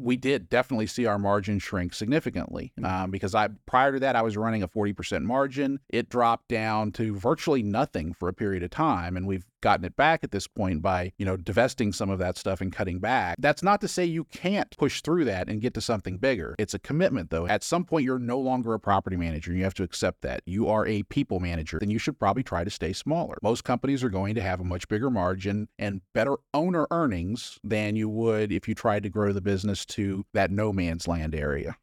we did definitely see our margin shrink significantly because prior to that, I was running a 40% margin. It dropped down to virtually nothing for a period of time. And we've gotten it back at this point by, you know, divesting some of that stuff and cutting back. That's not to say you can't push through that and get to something bigger. It's a commitment, though. At some point, you're no longer a property manager. You have to accept that. You are a people manager. Then you should probably try to stay smaller. Most companies are going to have a much bigger margin and better owner earnings than you would if you tried to grow the business to that no man's land area.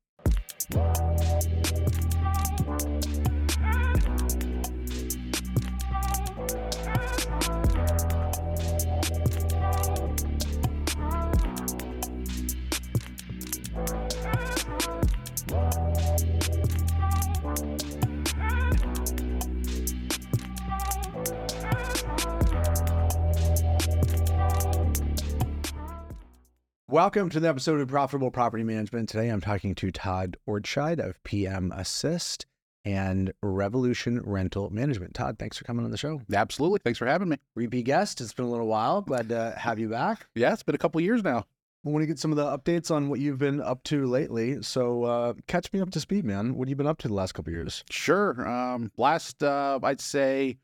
Welcome to the episode of Profitable Property Management. Today I'm talking to Todd Ortscheid of PM Assist and Revolution Rental Management. Todd, thanks for coming on the show. Absolutely. Thanks for having me. Repeat guest. It's been a little while. Glad to have you back. Yeah, it's been a couple of years now. I want to get some of the updates on what you've been up to lately. So catch me up to speed, man. What have you been up to the last couple of years? Sure. Last, I'd say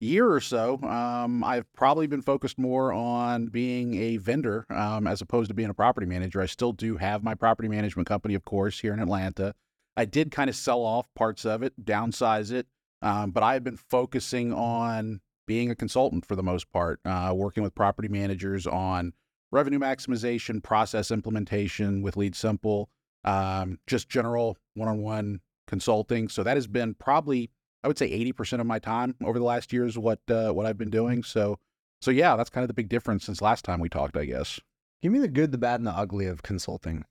year or so, I've probably been focused more on being a vendor as opposed to being a property manager. I still do have my property management company, of course, here in Atlanta. I did kind of sell off parts of it, downsize it, but I've been focusing on being a consultant for the most part, working with property managers on revenue maximization, process implementation with Lead Simple, just general one-on-one consulting. So that has been probably, I would say, 80% of my time over the last year is what I've been doing. So yeah, that's kind of the big difference since last time we talked, I guess. Give me the good, the bad, and the ugly of consulting.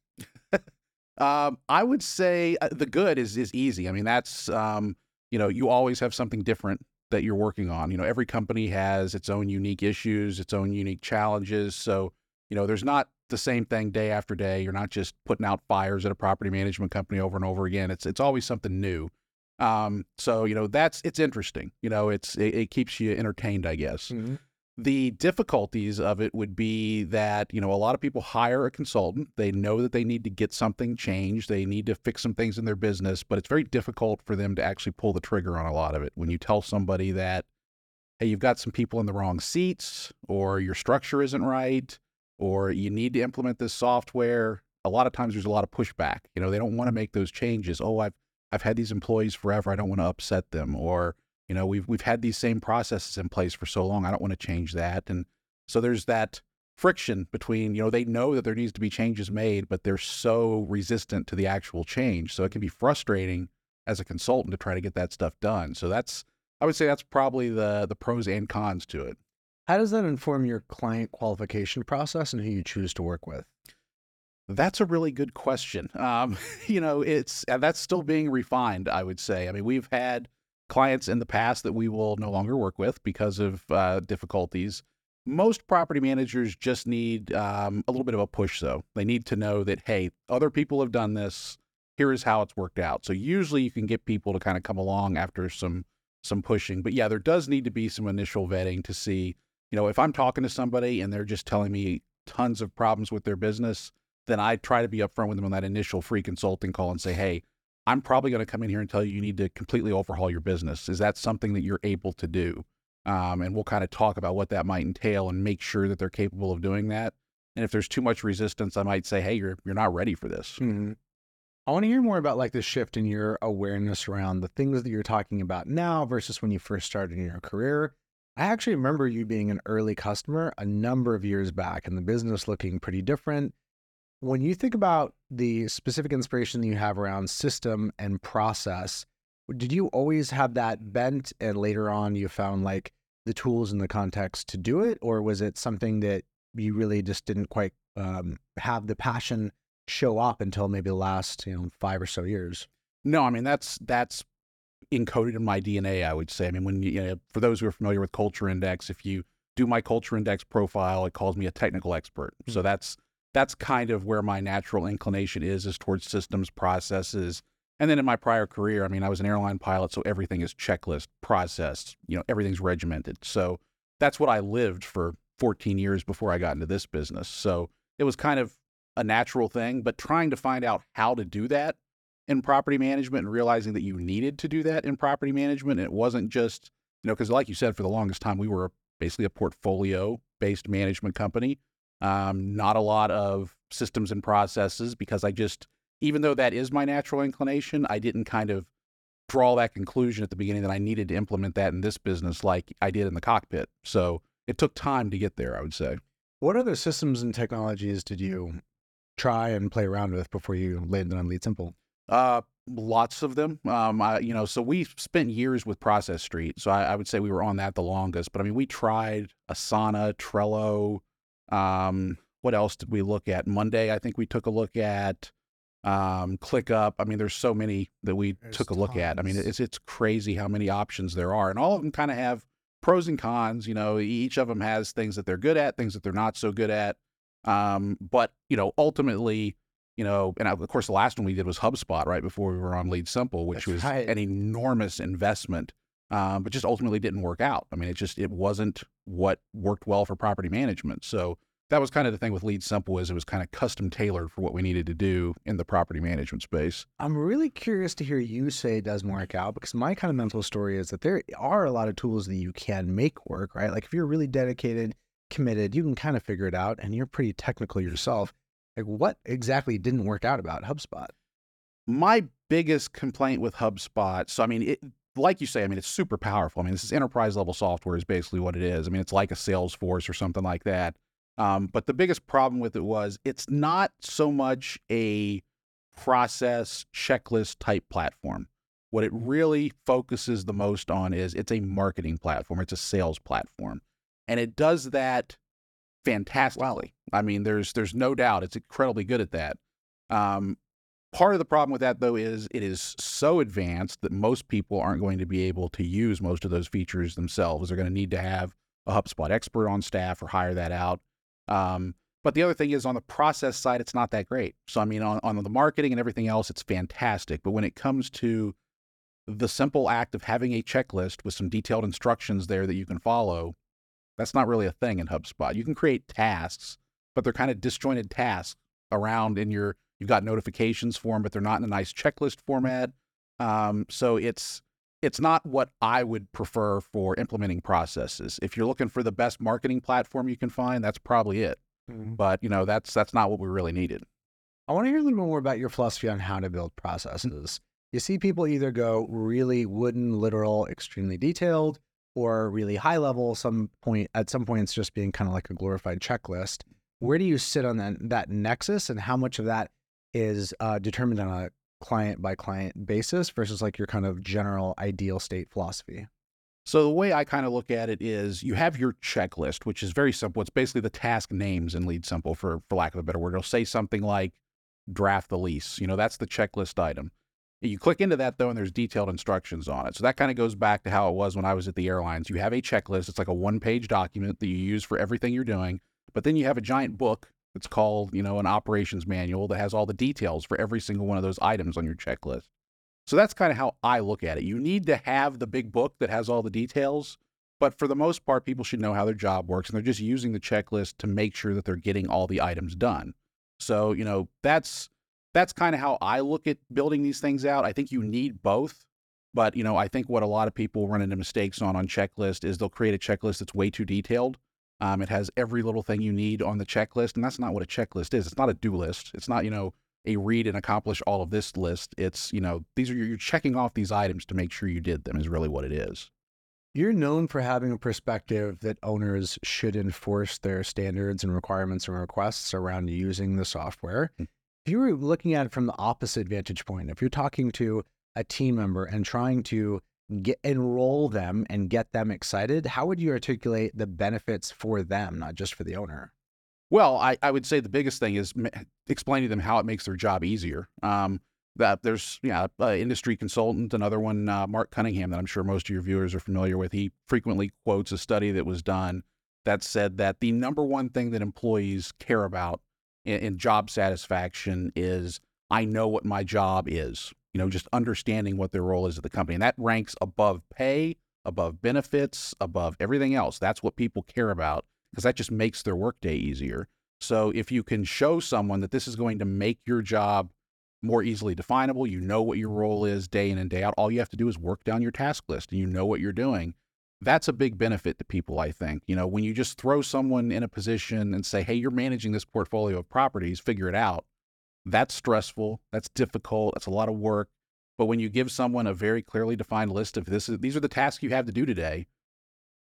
I would say the good is easy. I mean, that's, you know, you always have something different that you're working on. You know, every company has its own unique issues, its own unique challenges. So, you know, there's not the same thing day after day. You're not just putting out fires at a property management company over and over again. It's always something new. So, you know, it's interesting, you know, it keeps you entertained, I guess. Mm-hmm. The difficulties of it would be that, you know, a lot of people hire a consultant. They know that they need to get something changed. They need to fix some things in their business, but it's very difficult for them to actually pull the trigger on a lot of it. When you tell somebody that, hey, you've got some people in the wrong seats, or your structure isn't right, or you need to implement this software. A lot of times there's a lot of pushback. You know, they don't want to make those changes. Oh, I've had these employees forever. I don't want to upset them. Or, you know, we've had these same processes in place for so long. I don't want to change that. And so there's that friction between, you know, they know that there needs to be changes made, but they're so resistant to the actual change. So it can be frustrating as a consultant to try to get that stuff done. So that's, I would say that's probably the pros and cons to it. How does that inform your client qualification process and who you choose to work with? That's a really good question. You know, that's still being refined, I would say. I mean, we've had clients in the past that we will no longer work with because of difficulties. Most property managers just need a little bit of a push, though. They need to know that, hey, other people have done this. Here is how it's worked out. So usually you can get people to kind of come along after some pushing. But yeah, there does need to be some initial vetting to see, you know, if I'm talking to somebody and they're just telling me tons of problems with their business, then I try to be upfront with them on that initial free consulting call and say, hey, I'm probably going to come in here and tell you need to completely overhaul your business. Is that something that you're able to do? And we'll kind of talk about what that might entail and make sure that they're capable of doing that. And if there's too much resistance, I might say, hey, you're not ready for this. Mm-hmm. I want to hear more about like the shift in your awareness around the things that you're talking about now versus when you first started in your career. I actually remember you being an early customer a number of years back and the business looking pretty different. When you think about the specific inspiration that you have around system and process, did you always have that bent and later on you found like the tools and the context to do it? Or was it something that you really just didn't quite have the passion show up until maybe the last, you know, 5 or so years? No, I mean, that's encoded in my DNA, I would say. I mean, when you know, for those who are familiar with Culture Index, if you do my Culture Index profile, it calls me a technical expert. Mm-hmm. So that's kind of where my natural inclination is towards systems, processes. And then in my prior career, I mean, I was an airline pilot, so everything is checklist, processed, you know, everything's regimented. So that's what I lived for 14 years before I got into this business. So it was kind of a natural thing, but trying to find out how to do that in property management and realizing that you needed to do that in property management. And it wasn't just, you know, because like you said, for the longest time, we were basically a portfolio-based management company. Not a lot of systems and processes because I just, even though that is my natural inclination, I didn't kind of draw that conclusion at the beginning that I needed to implement that in this business like I did in the cockpit. So it took time to get there, I would say. What other systems and technologies did you try and play around with before you landed on Lead Simple? Lots of them. So we spent years with Process Street. So I would say we were on that the longest, but I mean, we tried Asana, Trello. What else did we look at? Monday, I think we took a look at, ClickUp. I mean, there's so many that we took a look at. I mean, it's crazy how many options there are, and all of them kind of have pros and cons. You know, each of them has things that they're good at, things that they're not so good at. But you know, ultimately, you know, and of course the last one we did was HubSpot right before we were on Lead Simple, which was an enormous investment, but just ultimately didn't work out. I mean, it wasn't what worked well for property management. So that was kind of the thing with Lead Simple, is it was kind of custom tailored for what we needed to do in the property management space. I'm really curious to hear you say it doesn't work out, because my kind of mental story is that there are a lot of tools that you can make work, right? Like if you're really dedicated, committed, you can kind of figure it out, and you're pretty technical yourself. Like, what exactly didn't work out about HubSpot? My biggest complaint with HubSpot, so I mean, like you say, I mean, it's super powerful. I mean, this is enterprise level software is basically what it is. I mean, it's like a Salesforce or something like that. But the biggest problem with it was it's not so much a process checklist type platform. What it really focuses the most on is it's a marketing platform. It's a sales platform. And it does that fantastically. I mean, there's no doubt it's incredibly good at that. Part of the problem with that, though, is it is so advanced that most people aren't going to be able to use most of those features themselves. They're going to need to have a HubSpot expert on staff or hire that out. But the other thing is on the process side, it's not that great. So, I mean, on the marketing and everything else, it's fantastic. But when it comes to the simple act of having a checklist with some detailed instructions there that you can follow, that's not really a thing in HubSpot. You can create tasks, but they're kind of disjointed tasks around in your, you've got notifications for them, but they're not in a nice checklist format. So it's not what I would prefer for implementing processes. If you're looking for the best marketing platform you can find, that's probably it. Mm-hmm. But, you know, that's not what we really needed. I want to hear a little bit more about your philosophy on how to build processes. Mm-hmm. You see people either go really wooden, literal, extremely detailed, or really high level. At some point, it's just being kind of like a glorified checklist. Where do you sit on that nexus, and how much of that is determined on a client by client basis versus like your kind of general ideal state philosophy? So the way I kind of look at it is you have your checklist, which is very simple. It's basically the task names in Lead Simple, for lack of a better word. It'll say something like draft the lease. You know, that's the checklist item. You click into that though, and there's detailed instructions on it. So that kind of goes back to how it was when I was at the airlines. You have a checklist. It's like a one-page document that you use for everything you're doing. But then you have a giant book. It's called, you know, an operations manual that has all the details for every single one of those items on your checklist. So that's kind of how I look at it. You need to have the big book that has all the details, but for the most part, people should know how their job works, and they're just using the checklist to make sure that they're getting all the items done. So, you know, that's kind of how I look at building these things out. I think you need both, but, you know, I think what a lot of people run into mistakes on checklist is they'll create a checklist that's way too detailed. It has every little thing you need on the checklist, and that's not what a checklist is. It's not a do list. It's not, you know, a read and accomplish all of this list. It's, you know, these are you're checking off these items to make sure you did them is really what it is. You're known for having a perspective that owners should enforce their standards and requirements and requests around using the software. Mm-hmm. If you were looking at it from the opposite vantage point, if you're talking to a team member and trying to enroll them and get them excited, how would you articulate the benefits for them, not just for the owner? Well, I would say the biggest thing is explaining to them how it makes their job easier. That there's industry consultant, another one, Mark Cunningham, that I'm sure most of your viewers are familiar with. He frequently quotes a study that was done that said that the number one thing that employees care about in job satisfaction is, I know what my job is. You know, just understanding what their role is at the company. And that ranks above pay, above benefits, above everything else. That's what people care about, because that just makes their workday easier. So if you can show someone that this is going to make your job more easily definable, you know what your role is day in and day out, all you have to do is work down your task list and you know what you're doing. That's a big benefit to people, I think. You know, when you just throw someone in a position and say, hey, you're managing this portfolio of properties, figure it out. That's stressful. That's difficult. That's a lot of work. But when you give someone a very clearly defined list of these are the tasks you have to do today,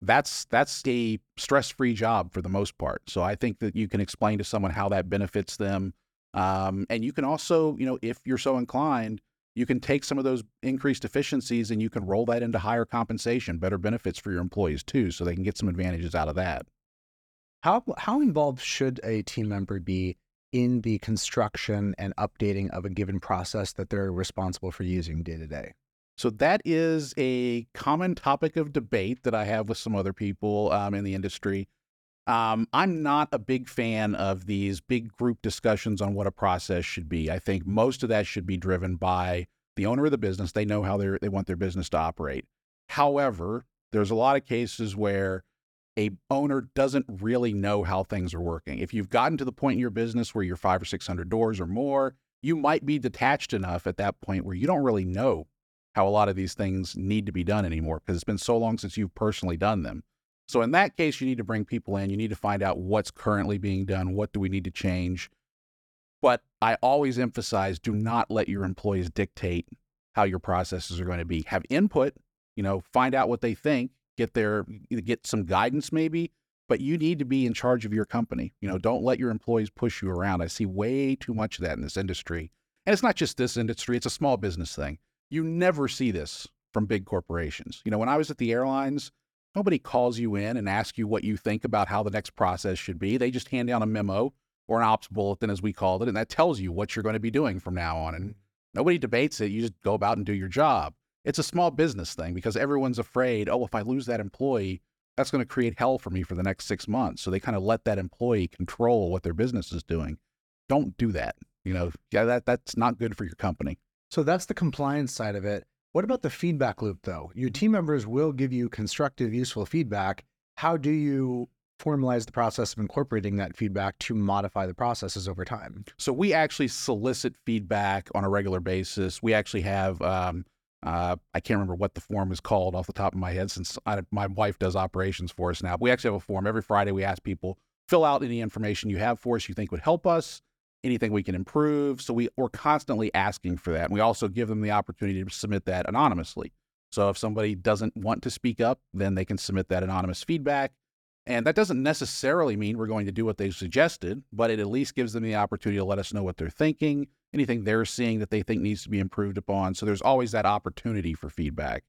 that's a stress-free job for the most part. So I think that you can explain to someone how that benefits them. And you can also, you know, if you're so inclined, you can take some of those increased efficiencies and you can roll that into higher compensation, better benefits for your employees too, so they can get some advantages out of that. How involved should a team member be in the construction and updating of a given process that they're responsible for using day to day? So that is a common topic of debate that I have with some other people in the industry. I'm not a big fan of these big group discussions on what a process should be. I think most of that should be driven by the owner of the business. They know how they want their business to operate. However, there's a lot of cases where a owner doesn't really know how things are working. If you've gotten to the point in your business where you're 500 or 600 doors or more, you might be detached enough at that point where you don't really know how a lot of these things need to be done anymore because it's been so long since you've personally done them. So in that case, you need to bring people in. You need to find out what's currently being done. What do we need to change? But I always emphasize, do not let your employees dictate how your processes are going to be. Have input, you know, find out what they think, get some guidance maybe, but you need to be in charge of your company. You know, don't let your employees push you around. I see way too much of that in this industry. And it's not just this industry, it's a small business thing. You never see this from big corporations. You know, when I was at the airlines, nobody calls you in and asks you what you think about how the next process should be. They just hand down a memo or an ops bulletin, as we called it, and that tells you what you're going to be doing from now on. And nobody debates it. You just go about and do your job. It's a small business thing because everyone's afraid, oh, if I lose that employee, that's going to create hell for me for the next 6 months. So they kind of let that employee control what their business is doing. Don't do that. You know, yeah, that's not good for your company. So that's the compliance side of it. What about the feedback loop, though? Your team members will give you constructive, useful feedback. How do you formalize the process of incorporating that feedback to modify the processes over time? So we actually solicit feedback on a regular basis. We actually have, I can't remember what the form is called off the top of my head since my wife does operations for us now. But we actually have a form. Every Friday we ask people, fill out any information you have for us you think would help us, anything we can improve. So we're constantly asking for that. And we also give them the opportunity to submit that anonymously. So if somebody doesn't want to speak up, then they can submit that anonymous feedback. And that doesn't necessarily mean we're going to do what they suggested, but it at least gives them the opportunity to let us know what they're thinking, anything they're seeing that they think needs to be improved upon. So there's always that opportunity for feedback.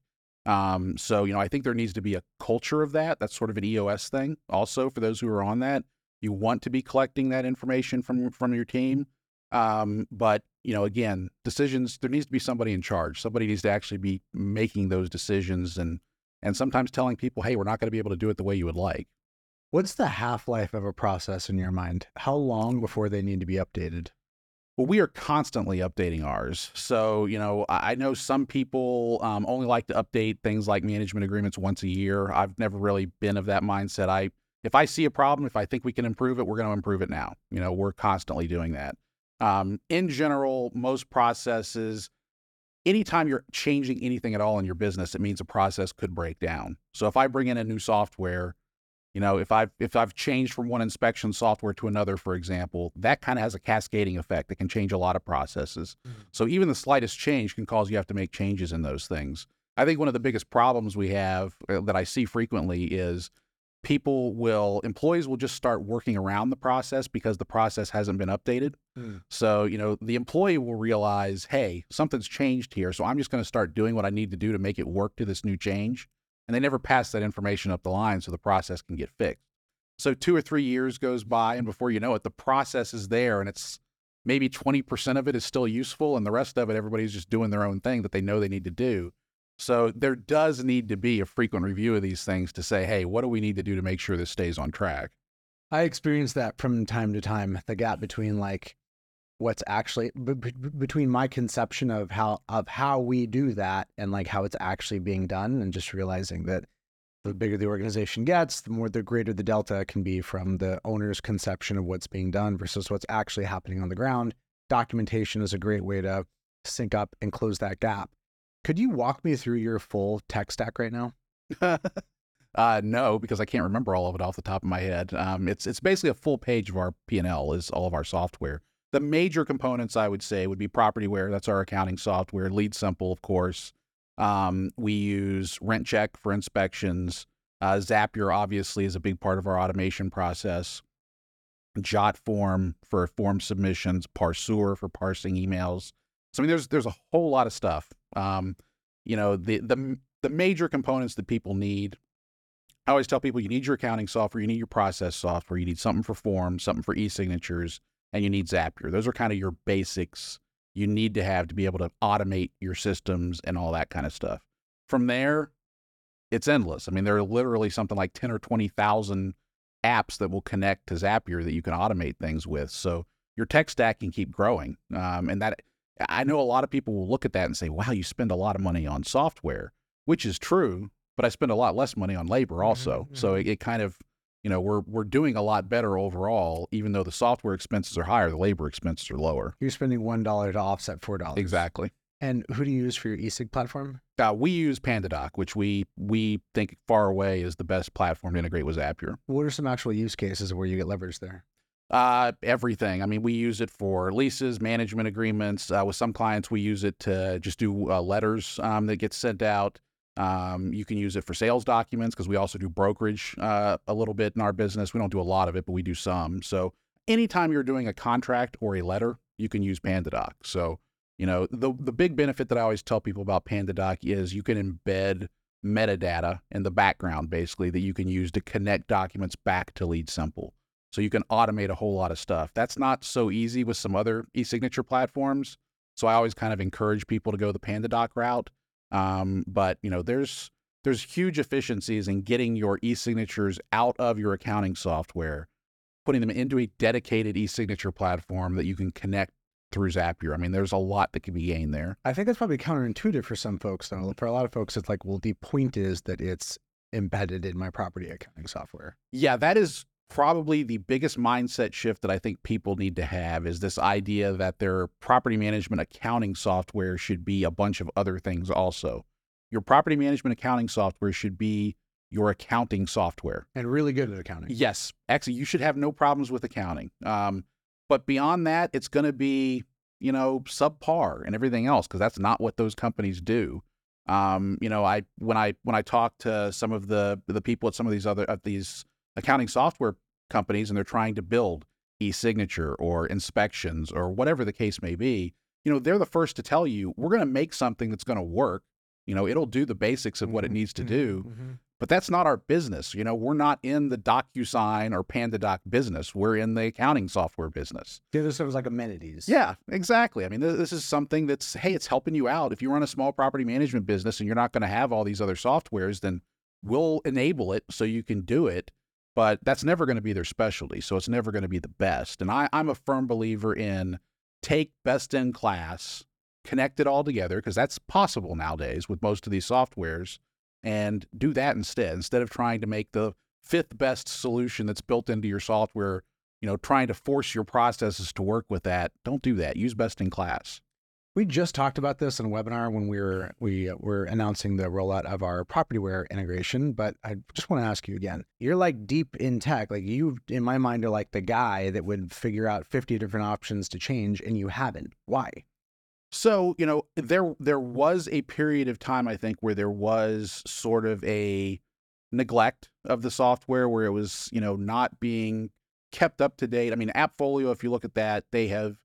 So, you know, I think there needs to be a culture of that. That's sort of an EOS thing. Also, for those who are on that, you want to be collecting that information from your team. But, you know, again, decisions, there needs to be somebody in charge. Somebody needs to actually be making those decisions and sometimes telling people, hey, we're not going to be able to do it the way you would like. What's the half-life of a process in your mind? How long before they need to be updated? Well, we are constantly updating ours. So, you know, I know some people only like to update things like management agreements once a year. I've never really been of that mindset. If I see a problem, if I think we can improve it, we're going to improve it now. You know, we're constantly doing that. In general, most processes, anytime you're changing anything at all in your business, it means a process could break down. So if I bring in a new software, you know, if I've changed from one inspection software to another, for example, that kind of has a cascading effect that can change a lot of processes. Mm-hmm. So even the slightest change can cause you have to make changes in those things. I think one of the biggest problems we have that I see frequently is employees will just start working around the process because the process hasn't been updated. Mm. So, you know, the employee will realize, hey, something's changed here. So I'm just going to start doing what I need to do to make it work to this new change. And they never pass that information up the line so the process can get fixed. So 2 or 3 years goes by and before you know it, the process is there and it's maybe 20% of it is still useful. And the rest of it, everybody's just doing their own thing that they know they need to do. So there does need to be a frequent review of these things to say, hey, what do we need to do to make sure this stays on track? I experience that from time to time, the gap between like what's actually between my conception of how we do that and like how it's actually being done and just realizing that The bigger the organization gets, the more the greater the delta can be from the owner's conception of what's being done versus what's actually happening on the ground. Documentation is a great way to sync up and close that gap. Could you walk me through your full tech stack right now? No, because I can't remember all of it off the top of my head. It's basically a full page of our P&L is all of our software. The major components I would say would be PropertyWare. That's our accounting software. Lead Simple, of course. We use RentCheck for inspections. Zapier obviously is a big part of our automation process. JotForm for form submissions. Parseur for parsing emails. So I mean, there's a whole lot of stuff. You know, the major components that people need. I always tell people you need your accounting software, you need your process software, you need something for forms, something for e-signatures, and you need Zapier. Those are kind of your basics you need to have to be able to automate your systems and all that kind of stuff. From there, it's endless. I mean, there are literally something like 10 or 20,000 apps that will connect to Zapier that you can automate things with. So your tech stack can keep growing. And that I know a lot of people will look at that and say, wow, you spend a lot of money on software, which is true, but I spend a lot less money on labor also. Mm-hmm. So it kind of, you know, we're doing a lot better overall, even though the software expenses are higher, the labor expenses are lower. You're spending $1 to offset $4. Exactly. And who do you use for your eSig platform? We use PandaDoc, which we think far away is the best platform to integrate with Zapier. What are some actual use cases where you get leverage there? Everything. I mean, we use it for leases, management agreements. With some clients, we use it to just do letters that get sent out. You can use it for sales documents because we also do brokerage a little bit in our business. We don't do a lot of it, but we do some. So anytime you're doing a contract or a letter, you can use PandaDoc. So, you know, the big benefit that I always tell people about PandaDoc is you can embed metadata in the background, basically, that you can use to connect documents back to Lead Simple. So you can automate a whole lot of stuff. That's not so easy with some other e-signature platforms. So I always kind of encourage people to go the PandaDoc route. But you know, there's huge efficiencies in getting your e-signatures out of your accounting software, putting them into a dedicated e-signature platform that you can connect through Zapier. I mean, there's a lot that can be gained there. I think that's probably counterintuitive for some folks, though. For a lot of folks, it's like, well, the point is that it's embedded in my property accounting software. Yeah, that is probably the biggest mindset shift that I think people need to have is this idea that their property management accounting software should be a bunch of other things also. Your property management accounting software should be your accounting software. And really good at accounting. Yes. Actually, you should have no problems with accounting. But beyond that, it's going to be, you know, subpar and everything else because that's not what those companies do. You know, when I talk to some of the people at some of these other at these accounting software companies and they're trying to build e-signature or inspections or whatever the case may be, you know, they're the first to tell you, we're going to make something that's going to work. You know, it'll do the basics of what it needs to do, but that's not our business. You know, we're not in the DocuSign or PandaDoc business. We're in the accounting software business. Yeah, this was like amenities. Yeah, exactly. I mean, this is something that's, hey, it's helping you out. If you run a small property management business and you're not going to have all these other softwares, then we'll enable it so you can do it. But that's never going to be their specialty, so it's never going to be the best. And I'm a firm believer in take best in class, connect it all together, because that's possible nowadays with most of these softwares, and do that instead of trying to make the fifth best solution that's built into your software, you know, trying to force your processes to work with that. Don't do that. Use best in class. We just talked about this in a webinar when we were announcing the rollout of our PropertyWare integration, but I just want to ask you again. You're like deep in tech. Like you, in my mind, are like the guy that would figure out 50 different options to change, and you haven't. Why? So, you know, there was a period of time, I think, where there was sort of a neglect of the software where it was, you know, not being kept up to date. I mean, Appfolio, if you look at that, they have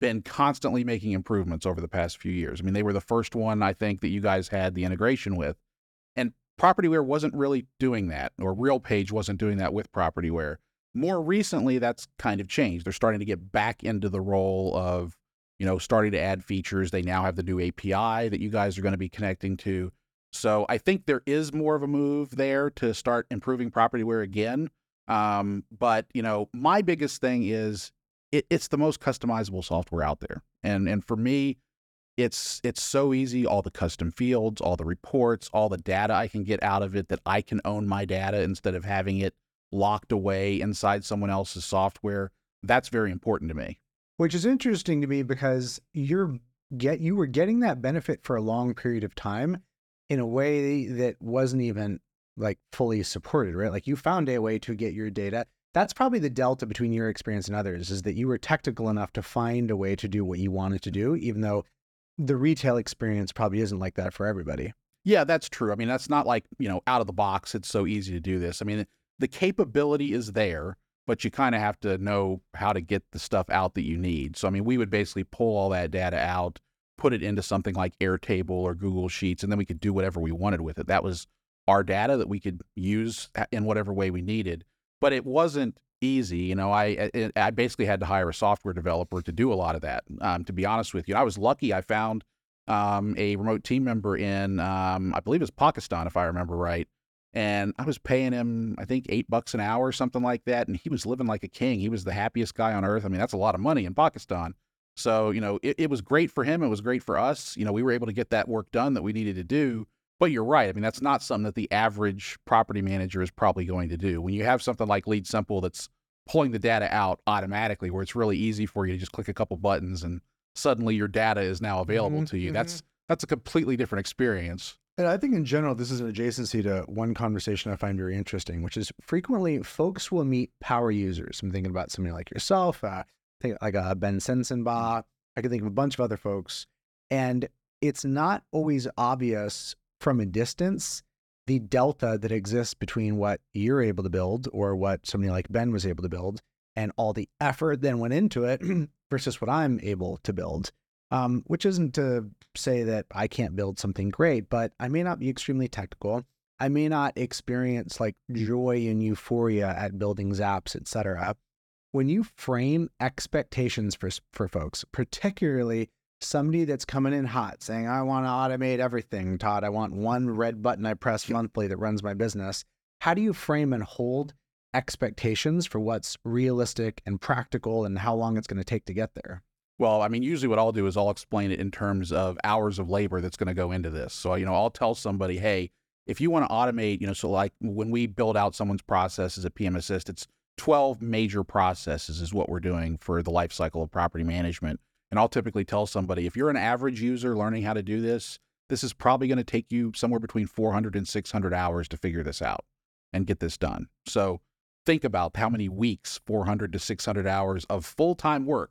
been constantly making improvements over the past few years. I mean, they were the first one, I think, that you guys had the integration with. And PropertyWare wasn't really doing that, or RealPage wasn't doing that with PropertyWare. More recently, that's kind of changed. They're starting to get back into the role of, you know, starting to add features. They now have the new API that you guys are going to be connecting to. So I think there is more of a move there to start improving PropertyWare again. But, you know, my biggest thing is, it's the most customizable software out there. And for me, It's so easy, all the custom fields, all the reports, all the data I can get out of it, that I can own my data instead of having it locked away inside someone else's software. That's very important to me. Which is interesting to me because you were getting that benefit for a long period of time in a way that wasn't even like fully supported, right? Like you found a way to get your data. That's probably the delta between your experience and others, is that you were technical enough to find a way to do what you wanted to do, even though the retail experience probably isn't like that for everybody. Yeah, that's true. I mean, that's not like, out of the box, it's so easy to do this. I mean, the capability is there, but you kind of have to know how to get the stuff out that you need. So, I mean, we would basically pull all that data out, put it into something like Airtable or Google Sheets, and then we could do whatever we wanted with it. That was our data that we could use in whatever way we needed. But it wasn't easy. I basically had to hire a software developer to do a lot of that, to be honest with you. I was lucky. I found a remote team member in, I believe it's Pakistan, if I remember right. And I was paying him, I think, $8 an hour or something like that. And he was living like a king. He was the happiest guy on earth. I mean, that's a lot of money in Pakistan. So, it was great for him. It was great for us. We were able to get that work done that we needed to do. But you're right. I mean, that's not something that the average property manager is probably going to do. When you have something like Lead Simple that's pulling the data out automatically, where it's really easy for you to just click a couple buttons and suddenly your data is now available to you. That's a completely different experience. And I think in general, this is an adjacency to one conversation I find very interesting, which is frequently folks will meet power users. I'm thinking about somebody like yourself, think like a Ben Sensenbaugh. I can think of a bunch of other folks. And it's not always obvious from a distance the delta that exists between what you're able to build or what somebody like Ben was able to build and all the effort that went into it versus what I'm able to build. Which isn't to say that I can't build something great, but I may not be extremely technical. I may not experience like joy and euphoria at building Zaps, et cetera. When you frame expectations for folks, particularly somebody that's coming in hot saying, I want to automate everything, Todd, I want one red button I press monthly that runs my business. How do you frame and hold expectations for what's realistic and practical and how long it's going to take to get there? Well, I mean, usually what I'll do is I'll explain it in terms of hours of labor that's going to go into this. So, I'll tell somebody, hey, if you want to automate, so like when we build out someone's processes at PM Assist, it's 12 major processes is what we're doing for the life cycle of property management. And I'll typically tell somebody, if you're an average user learning how to do this, this is probably going to take you somewhere between 400 and 600 hours to figure this out and get this done. So think about how many weeks, 400 to 600 hours of full-time work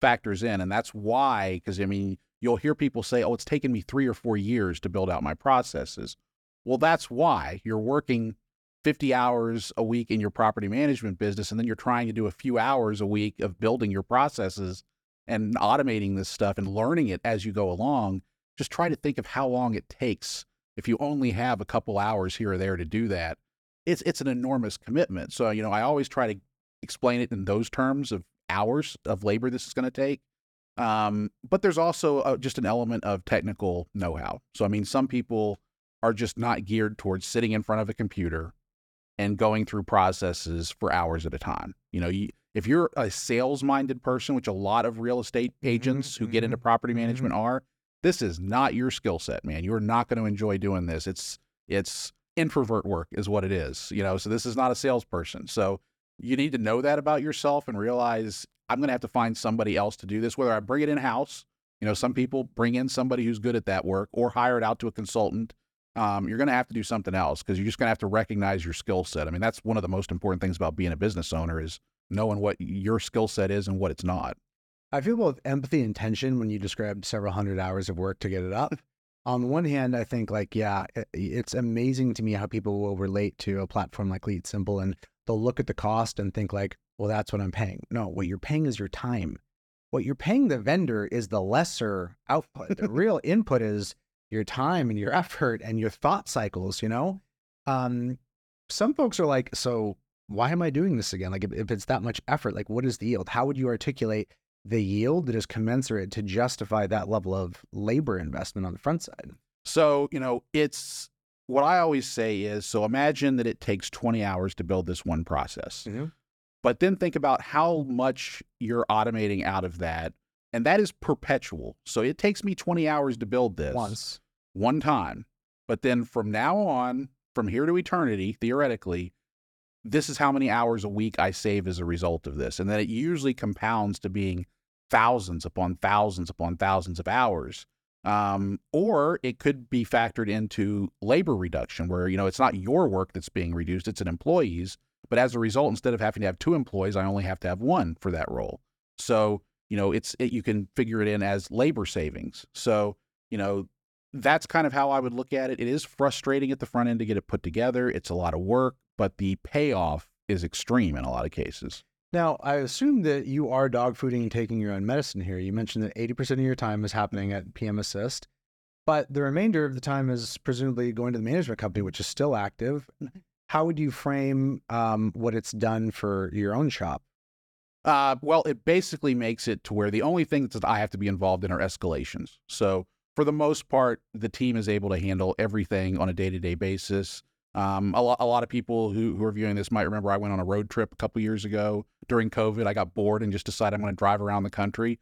factors in. And that's why, because I mean, you'll hear people say, oh, it's taken me 3 or 4 years to build out my processes. Well, that's why you're working 50 hours a week in your property management business. And then you're trying to do a few hours a week of building your processes and automating this stuff and learning it as you go along. Just try to think of how long it takes. If you only have a couple hours here or there to do that, it's an enormous commitment. So, I always try to explain it in those terms of hours of labor this is going to take. But there's also just an element of technical know-how. So, I mean, some people are just not geared towards sitting in front of a computer and going through processes for hours at a time. If you're a sales-minded person, which a lot of real estate agents who get into property management are, this is not your skill set, man. You're not going to enjoy doing this. It's introvert work is what it is, so this is not a salesperson. So you need to know that about yourself and realize I'm going to have to find somebody else to do this, whether I bring it in-house. Some people bring in somebody who's good at that work or hire it out to a consultant. You're going to have to do something else because you're just going to have to recognize your skill set. I mean, that's one of the most important things about being a business owner is knowing what your skill set is and what it's not. I feel both empathy and tension when you described several hundred hours of work to get it up. On the one hand, I think it's amazing to me how people will relate to a platform like Lead Simple and they'll look at the cost and think like, well, that's what I'm paying. No, what you're paying is your time. What you're paying the vendor is the lesser output. The real input is your time and your effort and your thought cycles, Some folks are like, so why am I doing this again? Like if it's that much effort, like what is the yield? How would you articulate the yield that is commensurate to justify that level of labor investment on the front side? So, it's what I always say is, so imagine that it takes 20 hours to build this one process, but then think about how much you're automating out of that And that is perpetual. So it takes me 20 hours to build this. One time. But then from now on, from here to eternity, theoretically, this is how many hours a week I save as a result of this. And then it usually compounds to being thousands upon thousands upon thousands of hours. Or it could be factored into labor reduction where, you know, it's not your work that's being reduced, it's an employee's. But as a result, instead of having to have two employees, I only have to have one for that role. So, you know, you can figure it in as labor savings. So, you know, that's kind of how I would look at it. It is frustrating at the front end to get it put together. It's a lot of work, but the payoff is extreme in a lot of cases. Now, I assume that you are dog fooding and taking your own medicine here. You mentioned that 80% of your time is happening at PM Assist, but the remainder of the time is presumably going to the management company, which is still active. How would you frame what it's done for your own shop? Well, it basically makes it to where the only thing that I have to be involved in are escalations. So for the most part, the team is able to handle everything on a day-to-day basis. A lot of people who are viewing this might remember I went on a road trip a couple years ago during COVID. I got bored and just decided I'm going to drive around the country.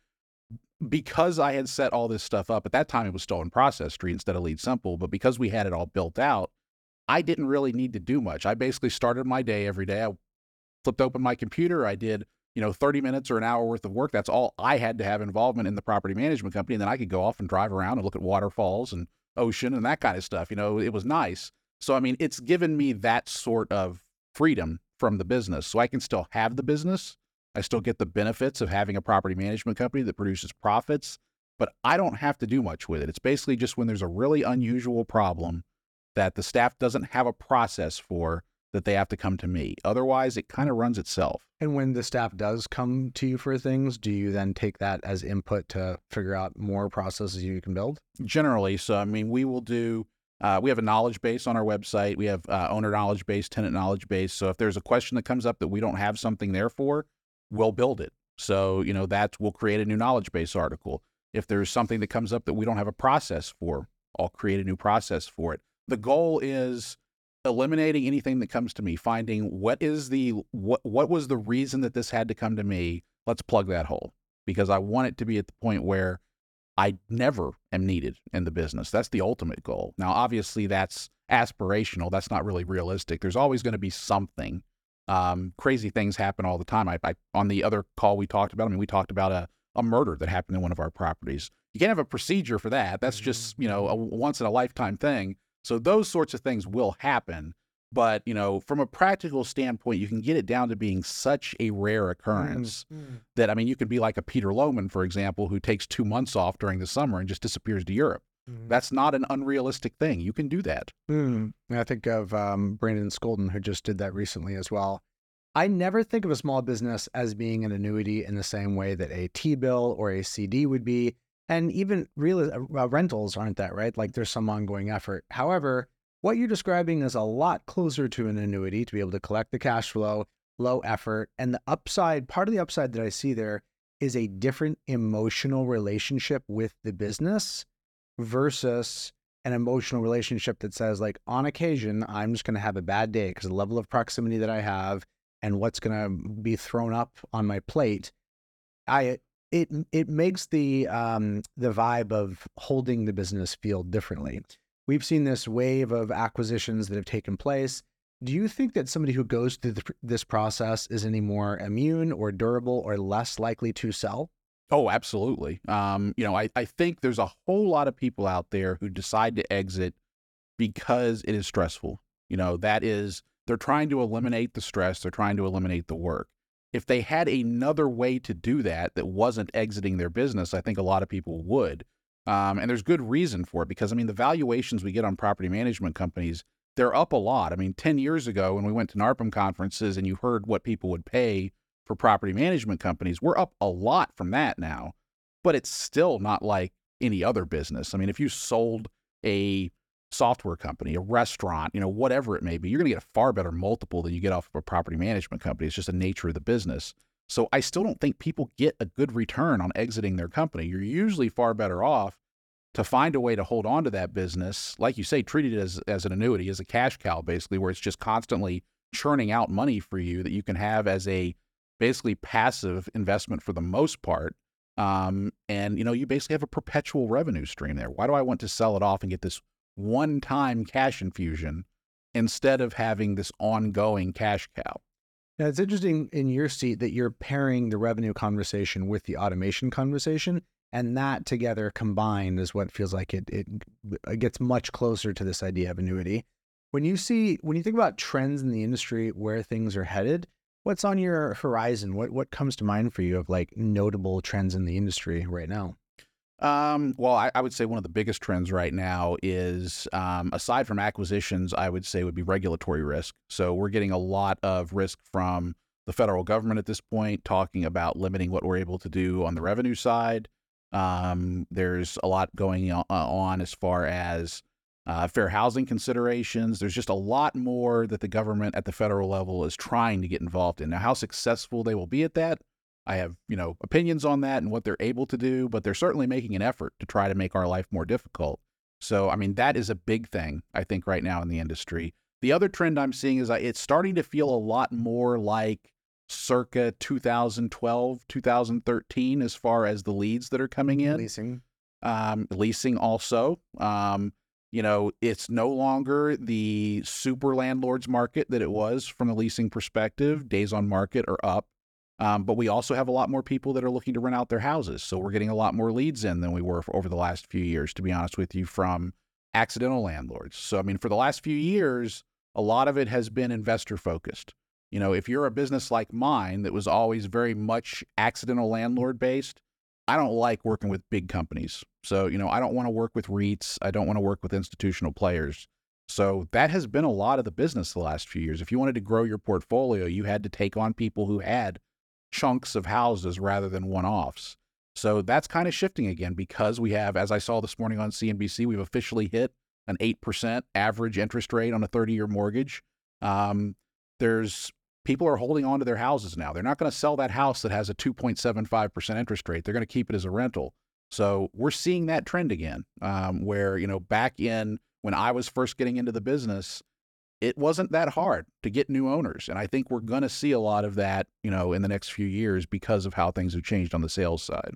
Because I had set all this stuff up, at that time it was still in Process Street instead of Lead Simple, but because we had it all built out, I didn't really need to do much. I basically started my day every day. I flipped open my computer. I did, 30 minutes or an hour worth of work. That's all I had to have involvement in the property management company. And then I could go off and drive around and look at waterfalls and ocean and that kind of stuff. It was nice. So, it's given me that sort of freedom from the business. So I can still have the business. I still get the benefits of having a property management company that produces profits, but I don't have to do much with it. It's basically just when there's a really unusual problem that the staff doesn't have a process for, that they have to come to me. Otherwise, it kind of runs itself. And when the staff does come to you for things, do you then take that as input to figure out more processes you can build? Generally. So, we will do... we have a knowledge base on our website. We have owner knowledge base, tenant knowledge base. So if there's a question that comes up that we don't have something there for, we'll build it. So, we'll create a new knowledge base article. If there's something that comes up that we don't have a process for, I'll create a new process for it. The goal is eliminating anything that comes to me, finding what was the reason that this had to come to me. Let's plug that hole, because I want it to be at the point where I never am needed in the business. That's the ultimate goal. Now, obviously, that's aspirational. That's not really realistic. There's always going to be something. Crazy things happen all the time. I on the other call we talked about, we talked about a murder that happened in one of our properties. You can't have a procedure for that. That's just, a once-in-a-lifetime thing. So those sorts of things will happen. But, from a practical standpoint, you can get it down to being such a rare occurrence that, you could be like a Peter Lohman, for example, who takes 2 months off during the summer and just disappears to Europe. That's not an unrealistic thing. You can do that. I think of Brandon Skolden, who just did that recently as well. I never think of a small business as being an annuity in the same way that a T-bill or a CD would be. And even rentals aren't that, right? Like there's some ongoing effort. However, what you're describing is a lot closer to an annuity to be able to collect the cash flow, low effort. And the upside, part of the upside that I see there is a different emotional relationship with the business versus an emotional relationship that says, like, on occasion, I'm just going to have a bad day because the level of proximity that I have and what's going to be thrown up on my plate. It makes the vibe of holding the business feel differently. We've seen this wave of acquisitions that have taken place. Do you think that somebody who goes through this process is any more immune or durable or less likely to sell? Oh, absolutely. I think there's a whole lot of people out there who decide to exit because it is stressful. They're trying to eliminate the stress. They're trying to eliminate the work. If they had another way to do that that wasn't exiting their business, I think a lot of people would. And there's good reason for it because, the valuations we get on property management companies, they're up a lot. 10 years ago when we went to NARPM conferences and you heard what people would pay for property management companies, we're up a lot from that now, but it's still not like any other business. If you sold a software company, a restaurant, whatever it may be, you're going to get a far better multiple than you get off of a property management company. It's just the nature of the business. So I still don't think people get a good return on exiting their company. You're usually far better off to find a way to hold on to that business. Like you say, treat it as an annuity, as a cash cow, basically, where it's just constantly churning out money for you that you can have as a basically passive investment for the most part. And you basically have a perpetual revenue stream there. Why do I want to sell it off and get this one-time cash infusion instead of having this ongoing cash cow? Now, it's interesting in your seat that you're pairing the revenue conversation with the automation conversation, and that together combined is what feels like it gets much closer to this idea of annuity. When you think about trends in the industry, where things are headed, what's on your horizon? What comes to mind for you of like notable trends in the industry right now? Well, I would say one of the biggest trends right now is, aside from acquisitions, I would say would be regulatory risk. So we're getting a lot of risk from the federal government at this point, talking about limiting what we're able to do on the revenue side. There's a lot going on as far as fair housing considerations. There's just a lot more that the government at the federal level is trying to get involved in. Now, how successful they will be at that, I have, opinions on that and what they're able to do, but they're certainly making an effort to try to make our life more difficult. So, that is a big thing, I think, right now in the industry. The other trend I'm seeing is it's starting to feel a lot more like circa 2012, 2013, as far as the leads that are coming in. Leasing also. It's no longer the super landlord's market that it was from a leasing perspective. Days on market are up. But we also have a lot more people that are looking to rent out their houses. So we're getting a lot more leads in than we were over the last few years, to be honest with you, from accidental landlords. So, for the last few years, a lot of it has been investor focused. If you're a business like mine that was always very much accidental landlord based, I don't like working with big companies. So, I don't want to work with REITs. I don't want to work with institutional players. So that has been a lot of the business the last few years. If you wanted to grow your portfolio, you had to take on people who had chunks of houses rather than one-offs. So that's kind of shifting again, because we have, as I saw this morning on CNBC, we've officially hit an 8% average interest rate on a 30-year mortgage. People are holding on to their houses now. They're not going to sell that house that has a 2.75% interest rate. They're going to keep it as a rental. So we're seeing that trend again, where, back in when I was first getting into the business, it wasn't that hard to get new owners. And I think we're going to see a lot of that, in the next few years because of how things have changed on the sales side.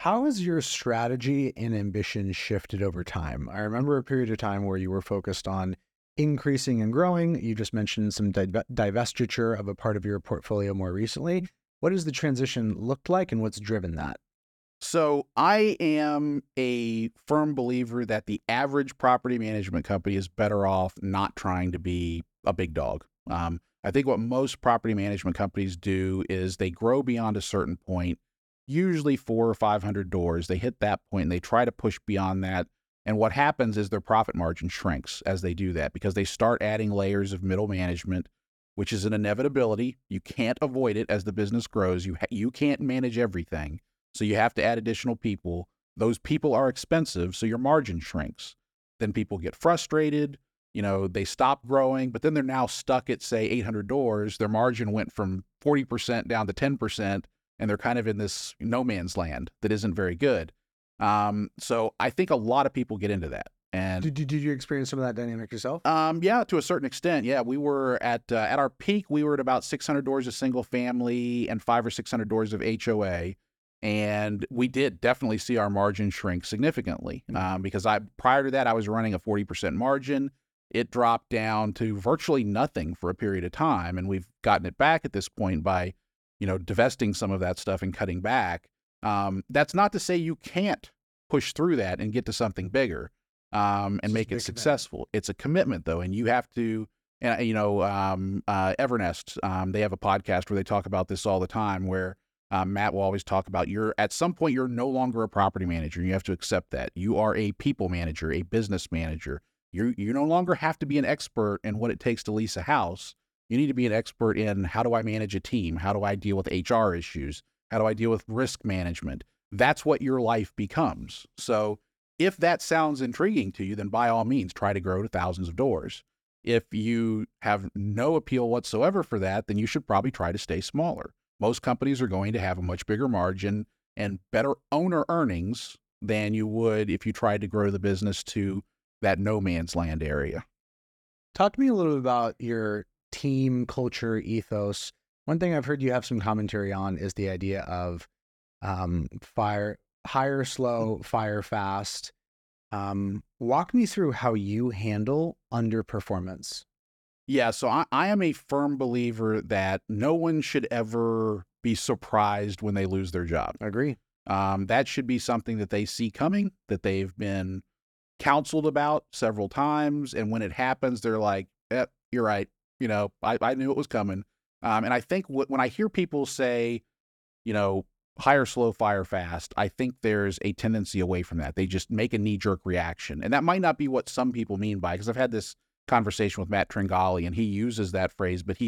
How has your strategy and ambition shifted over time? I remember a period of time where you were focused on increasing and growing. You just mentioned some divestiture of a part of your portfolio more recently. What has the transition looked like and what's driven that? So I am a firm believer that the average property management company is better off not trying to be a big dog. I think what most property management companies do is they grow beyond a certain point, usually 400 or 500 doors. They hit that point and they try to push beyond that. And what happens is their profit margin shrinks as they do that, because they start adding layers of middle management, which is an inevitability. You can't avoid it as the business grows. You can't manage everything. So you have to add additional people. Those people are expensive, so your margin shrinks. Then people get frustrated, they stop growing, but then they're now stuck at, say, 800 doors. Their margin went from 40% down to 10%, and they're kind of in this no man's land that isn't very good. So I think a lot of people get into that. And did you experience some of that dynamic yourself? Yeah, to a certain extent. Yeah, we were at our peak, we were at about 600 doors of single family and 500 or 600 doors of HOA. And we did definitely see our margin shrink significantly, because prior to that, I was running a 40% margin. It dropped down to virtually nothing for a period of time. And we've gotten it back at this point by, divesting some of that stuff and cutting back. That's not to say you can't push through that and get to something bigger, and make it successful. Commitment. It's a commitment though. And you have to, Evernest, they have a podcast where they talk about this all the time, where Matt will always talk about at some point, you're no longer a property manager. You have to accept that. You are a people manager, a business manager. You no longer have to be an expert in what it takes to lease a house. You need to be an expert in, how do I manage a team? How do I deal with HR issues? How do I deal with risk management? That's what your life becomes. So if that sounds intriguing to you, then by all means, try to grow to thousands of doors. If you have no appeal whatsoever for that, then you should probably try to stay smaller. Most companies are going to have a much bigger margin and better owner earnings than you would if you tried to grow the business to that no man's land area. Talk to me a little bit about your team culture ethos. One thing I've heard you have some commentary on is the idea of Hire slow, fire fast. Walk me through how you handle underperformance. Yeah, so I am a firm believer that no one should ever be surprised when they lose their job. I agree. That should be something that they see coming, that they've been counseled about several times. And when it happens, they're like, you're right. You know, I knew it was coming. And I think when I hear people say, you know, hire slow, fire fast, I think there's a tendency away from that. They just make a knee-jerk reaction. And that might not be what some people mean by, because I've had this conversation with Matt Tringali, and he uses that phrase, but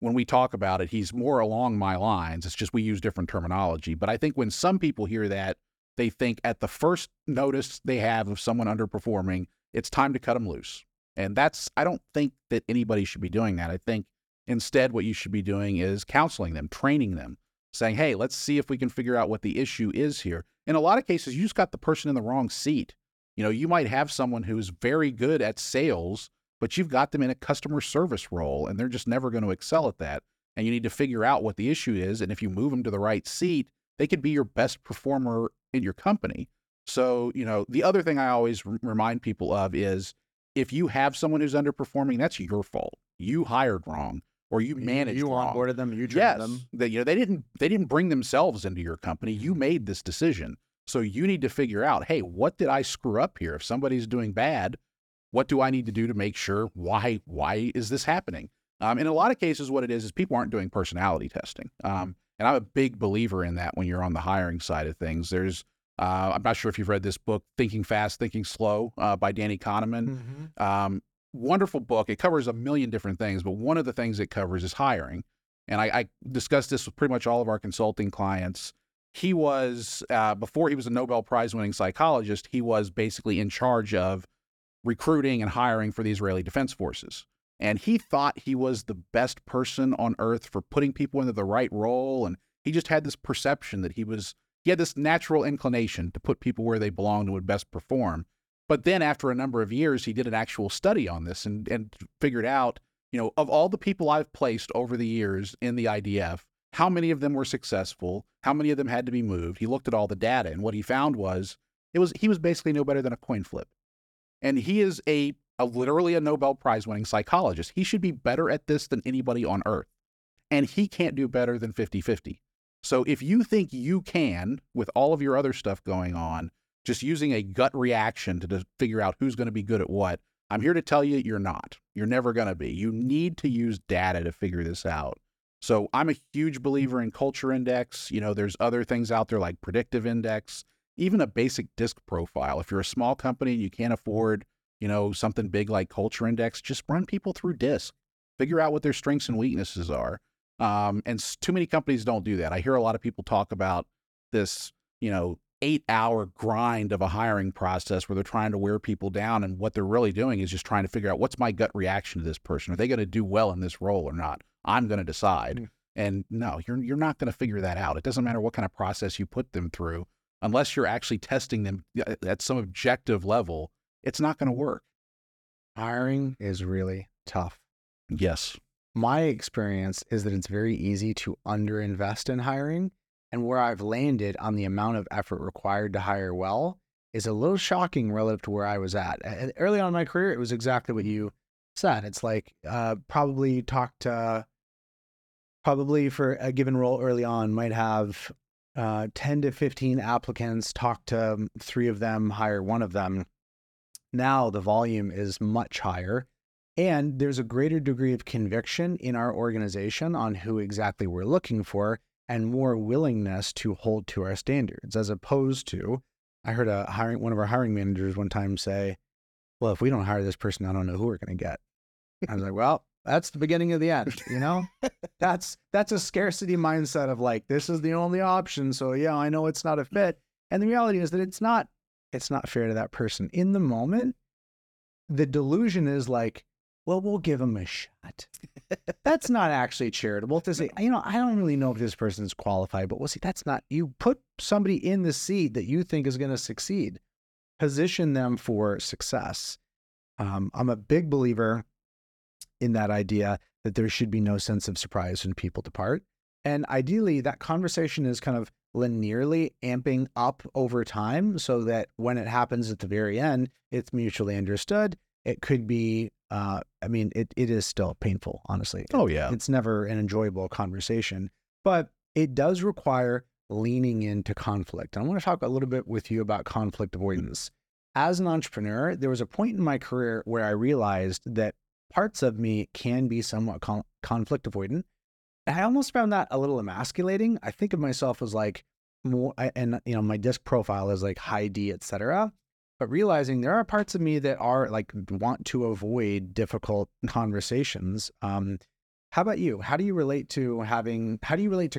when we talk about it, he's more along my lines. It's just we use different terminology. But I think when some people hear that, they think at the first notice they have of someone underperforming, it's time to cut them loose. And I don't think that anybody should be doing that. I think instead what you should be doing is counseling them, training them, saying, hey, let's see if we can figure out what the issue is here. In a lot of cases, you just got the person in the wrong seat. You know, you might have someone who's very good at sales, but you've got them in a customer service role, and they're just never going to excel at that. And you need to figure out what the issue is. And if you move them to the right seat, they could be your best performer in your company. So, you know, the other thing I always remind people of is if you have someone who's underperforming, that's your fault. You hired wrong, or you managed wrong. You onboarded them, you trained them. Yes, they didn't bring themselves into your company. You made this decision. So you need to figure out, hey, what did I screw up here? If somebody's doing bad, what do I need to do to make sure? Why is this happening? In a lot of cases, what it is people aren't doing personality testing. And I'm a big believer in that when you're on the hiring side of things. There's, I'm not sure if you've read this book, Thinking Fast, Thinking Slow, by Danny Kahneman. Mm-hmm. Wonderful book. It covers a million different things, but one of the things it covers is hiring. And I discussed this with pretty much all of our consulting clients. He was, before he was a Nobel Prize winning psychologist, he was basically in charge of recruiting and hiring for the Israeli Defense forces. And he thought he was the best person on earth for putting people into the right role. And he just had this perception that he had this natural inclination to put people where they belonged and would best perform. But then after a number of years, he did an actual study on this and figured out, you know, of all the people I've placed over the years in the IDF, how many of them were successful? How many of them had to be moved? He looked at all the data, and what he found was he was basically no better than a coin flip. And he is a literally a Nobel Prize winning psychologist. He should be better at this than anybody on earth. And he can't do better than 50-50. So if you think you can, with all of your other stuff going on, just using a gut reaction to figure out who's going to be good at what, I'm here to tell you, you're not. You're never going to be. You need to use data to figure this out. So I'm a huge believer in Culture Index. You know, there's other things out there like Predictive Index. Even a basic DISC profile. If you're a small company and you can't afford, you know, something big like Culture Index, just run people through DISC. Figure out what their strengths and weaknesses are. And too many companies don't do that. I hear a lot of people talk about this, you know, 8-hour grind of a hiring process where they're trying to wear people down. And what they're really doing is just trying to figure out what's my gut reaction to this person. Are they going to do well in this role or not? I'm going to decide. Mm-hmm. And no, you're not going to figure that out. It doesn't matter what kind of process you put them through. Unless you're actually testing them at some objective level, it's not going to work. Hiring is really tough. Yes. My experience is that it's very easy to underinvest in hiring, and where I've landed on the amount of effort required to hire well is a little shocking relative to where I was at. Early on in my career, it was exactly what you said. It's like probably for a given role early on might have 10 to 15 applicants, talk to 3 of them, hire 1 of them. Now the volume is much higher, and there's a greater degree of conviction in our organization on who exactly we're looking for and more willingness to hold to our standards, as opposed to, I heard one of our hiring managers one time say, well, if we don't hire this person, I don't know who we're going to get. I was like, well, that's the beginning of the end, you know? That's a scarcity mindset of like, this is the only option, so yeah, I know it's not a fit. And the reality is that it's not fair to that person. In the moment, the delusion is like, well, we'll give them a shot. That's not actually charitable to say, you know, I don't really know if this person's qualified, but we'll see. That's not, you put somebody in the seat that you think is going to succeed. Position them for success. I'm a big believer in that idea that there should be no sense of surprise when people depart. And ideally, that conversation is kind of linearly, amping up over time so that when it happens at the very end, it's mutually understood. It could be, I mean, it is still painful, honestly. Oh, yeah. It's never an enjoyable conversation, but it does require leaning into conflict. And I want to talk a little bit with you about conflict avoidance. As an entrepreneur, there was a point in my career where I realized that parts of me can be somewhat conflict avoidant. And I almost found that a little emasculating. I think of myself as like, and you know, my DISC profile is like high D, et cetera. But realizing there are parts of me that are like, want to avoid difficult conversations. How about you? How do you relate to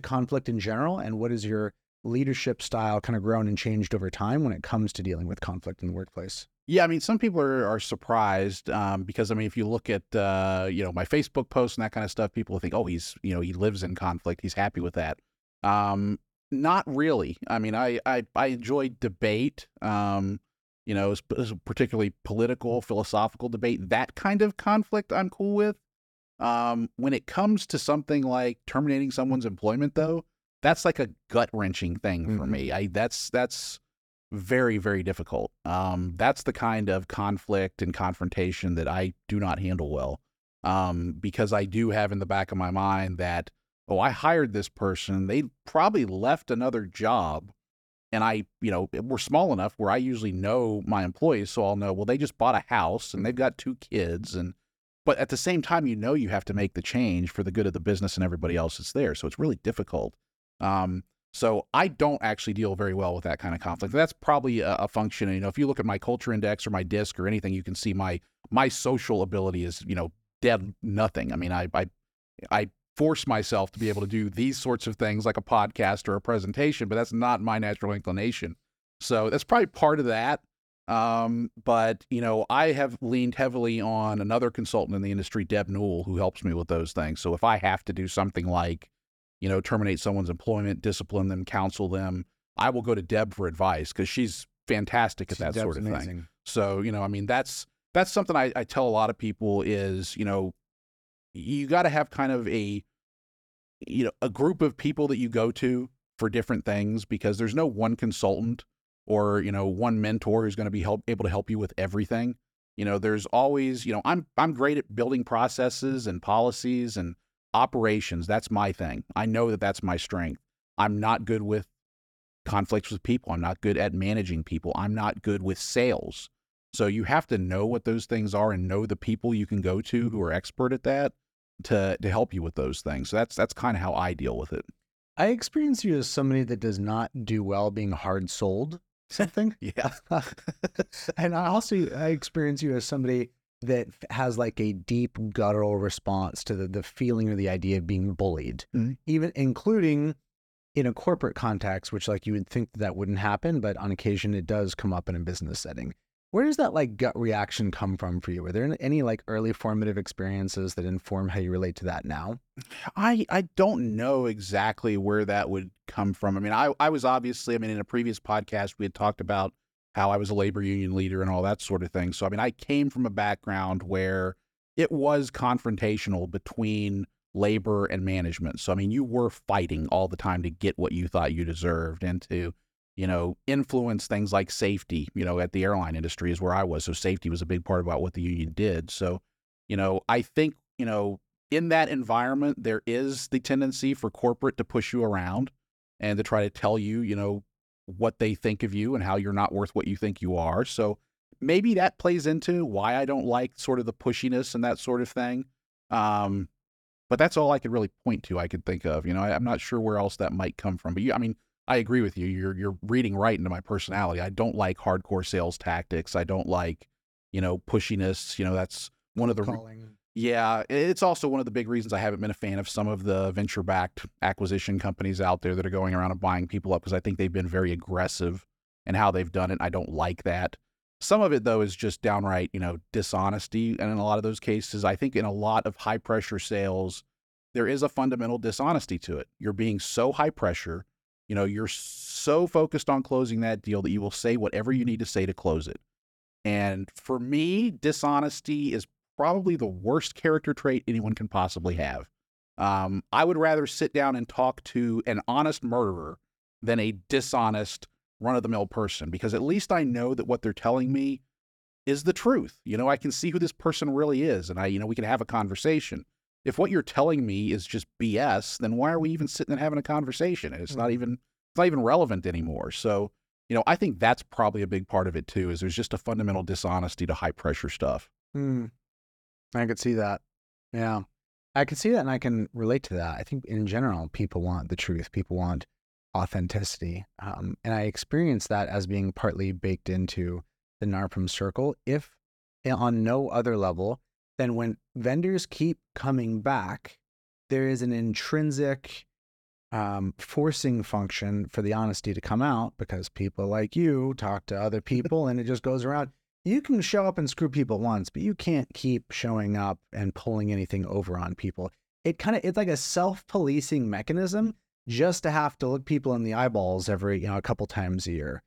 conflict in general? And what is your leadership style kind of grown and changed over time when it comes to dealing with conflict in the workplace? Yeah, I mean, some people are surprised because, I mean, if you look at, you know, my Facebook posts and that kind of stuff, people think, oh, he's, you know, he lives in conflict. He's happy with that. Not really. I mean, I enjoy debate, you know, particularly political, philosophical debate. That kind of conflict I'm cool with. When it comes to something like terminating someone's employment, though, that's like a gut-wrenching thing for me. That's very, very difficult. That's the kind of conflict and confrontation that I do not handle well, because I do have in the back of my mind that, oh, I hired this person. They probably left another job. And I, you know, we're small enough where I usually know my employees. So I'll know, well, they just bought a house and they've got 2 kids. But at the same time, you know, you have to make the change for the good of the business and everybody else that's there. So it's really difficult. So I don't actually deal very well with that kind of conflict. That's probably a function. You know, if you look at my Culture Index or my DISC or anything, you can see my social ability is, you know, dead nothing. I mean, I force myself to be able to do these sorts of things like a podcast or a presentation, but that's not my natural inclination. So that's probably part of that. But, you know, I have leaned heavily on another consultant in the industry, Deb Newell, who helps me with those things. So if I have to do something like, you know, terminate someone's employment, discipline them, counsel them, I will go to Deb for advice because she's fantastic at that sort of thing. So, you know, I mean, that's something I tell a lot of people is, you know, you got to have kind of a group of people that you go to for different things, because there's no one consultant or, you know, one mentor who's going to be able to help you with everything. You know, there's always, you know, I'm great at building processes and policies and operations. That's my thing. I know that that's my strength. I'm not good with conflicts with people. I'm not good at managing people. I'm not good with sales. So you have to know what those things are and know the people you can go to who are expert at that to help you with those things. So that's kind of how I deal with it. I experience you as somebody that does not do well being hard sold something. Yeah. And I experience you as somebody that has like a deep guttural response to the feeling or the idea of being bullied, even including in a corporate context, which like you would think that wouldn't happen, but on occasion it does come up in a business setting. Where does that like gut reaction come from for you? Were there any like early formative experiences that inform how you relate to that now? I don't know exactly where that would come from. I mean, I was obviously, I mean, in a previous podcast, we had talked about how I was a labor union leader and all that sort of thing. So, I mean, I came from a background where it was confrontational between labor and management. So, I mean, you were fighting all the time to get what you thought you deserved and to, you know, influence things like safety, you know, at the airline industry is where I was. So safety was a big part about what the union did. So, you know, I think, you know, in that environment, there is the tendency for corporate to push you around and to try to tell you, you know, what they think of you and how you're not worth what you think you are. So maybe that plays into why I don't like sort of the pushiness and that sort of thing. But that's all I could really point to, I could think of. You know, I'm not sure where else that might come from. But, I mean, I agree with you. You're reading right into my personality. I don't like hardcore sales tactics. I don't like, you know, pushiness. You know, that's one of the... Yeah, it's also one of the big reasons I haven't been a fan of some of the venture-backed acquisition companies out there that are going around and buying people up, because I think they've been very aggressive in how they've done it. I don't like that. Some of it, though, is just downright, you know, dishonesty. And in a lot of those cases, I think in a lot of high-pressure sales, there is a fundamental dishonesty to it. You're being so high-pressure, you know, you're so focused on closing that deal that you will say whatever you need to say to close it. And for me, dishonesty is probably the worst character trait anyone can possibly have. I would rather sit down and talk to an honest murderer than a dishonest, run-of-the-mill person, because at least I know that what they're telling me is the truth. You know, I can see who this person really is, and we can have a conversation. If what you're telling me is just BS, then why are we even sitting and having a conversation? And it's not even relevant anymore. So, I think that's probably a big part of it too, is there's just a fundamental dishonesty to high pressure stuff. I could see that. Yeah. I could see that, and I can relate to that. I think in general, people want the truth. People want authenticity. And I experience that as being partly baked into the NARPM circle, if on no other level than when vendors keep coming back, there is an intrinsic forcing function for the honesty to come out, because people like you talk to other people and it just goes around. You can show up and screw people once, but you can't keep showing up and pulling anything over on people. It's like a self-policing mechanism just to have to look people in the eyeballs every, a couple times a year.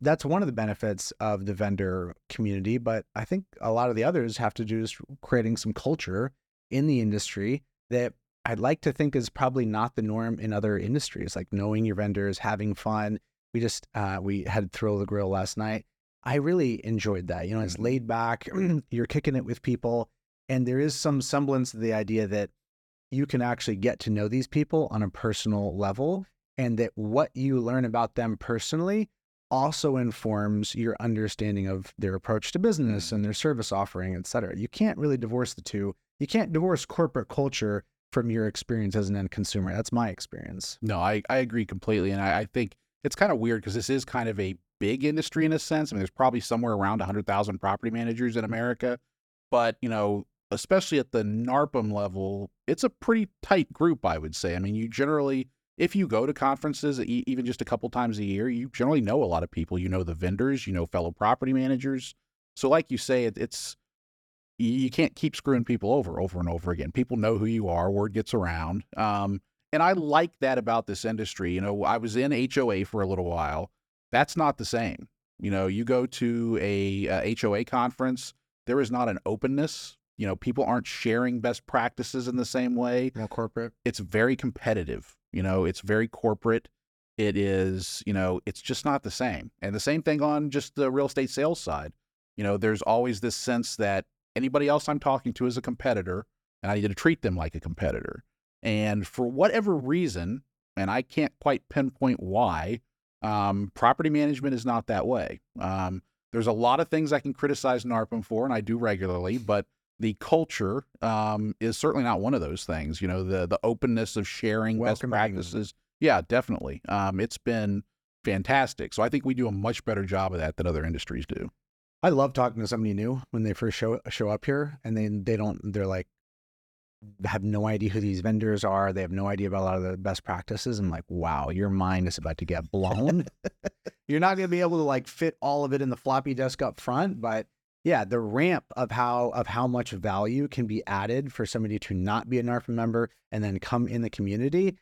That's one of the benefits of the vendor community, but I think a lot of the others have to do is creating some culture in the industry that I'd like to think is probably not the norm in other industries, like knowing your vendors, having fun. We just, we had Thrill the Grill last night. I really enjoyed that. It's laid back, you're kicking it with people, and there is some semblance of the idea that you can actually get to know these people on a personal level, and that what you learn about them personally also informs your understanding of their approach to business and their service offering, et cetera. You can't really divorce the two. You can't divorce corporate culture from your experience as an end consumer. That's my experience. No, I agree completely. And I think it's kind of weird, because this is kind of a big industry in a sense. I mean, there's probably somewhere around 100,000 property managers in America, but especially at the NARPM level, it's a pretty tight group, I would say. I mean, you generally, if you go to conferences, even just a couple times a year, you generally know a lot of people. You know the vendors, you know fellow property managers. So like you say, it's you can't keep screwing people over and over again. People know who you are. Word gets around. And I like that about this industry. I was in HOA for a little while. That's not the same. You go to a HOA conference, there is not an openness. People aren't sharing best practices in the same way. No corporate. It's very competitive. It's very corporate. It is, it's just not the same. And the same thing on just the real estate sales side. There's always this sense that anybody else I'm talking to is a competitor, and I need to treat them like a competitor. And for whatever reason, and I can't quite pinpoint why, property management is not that way. There's a lot of things I can criticize NARPM for, and I do regularly, but the culture is certainly not one of those things. The openness of sharing welcome best practices. Yeah, definitely. It's been fantastic. So I think we do a much better job of that than other industries do. I love talking to somebody new when they first show up here, and they have no idea who these vendors are. They have no idea about a lot of the best practices. I'm like, wow, your mind is about to get blown. You're not going to be able to fit all of it in the floppy disk up front, but yeah, the ramp of how much value can be added for somebody to not be a NARPM member and then come in the community,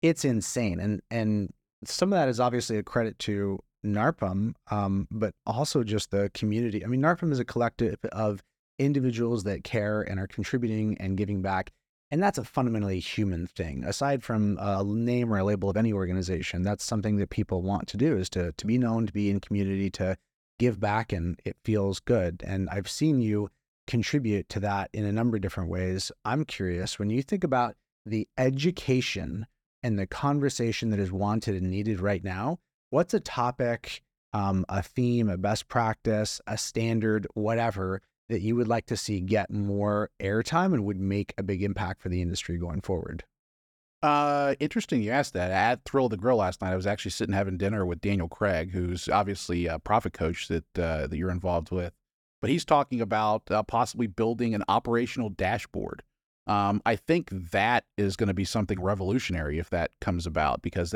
it's insane. And some of that is obviously a credit to NARPM, but also just the community. I mean, NARPM is a collective of individuals that care and are contributing and giving back, and that's a fundamentally human thing. Aside from a name or a label of any organization, that's something that people want to do, is to be known, to be in community, to give back, and it feels good. And I've seen you contribute to that in a number of different ways. I'm curious, when you think about the education and the conversation that is wanted and needed right now, what's a topic, a theme, a best practice, a standard, whatever, that you would like to see get more airtime and would make a big impact for the industry going forward? Interesting you asked that. At Thrill the Grill last night, I was actually sitting having dinner with Daniel Craig, who's obviously a profit coach that you're involved with, but he's talking about possibly building an operational dashboard. I think that is going to be something revolutionary if that comes about, because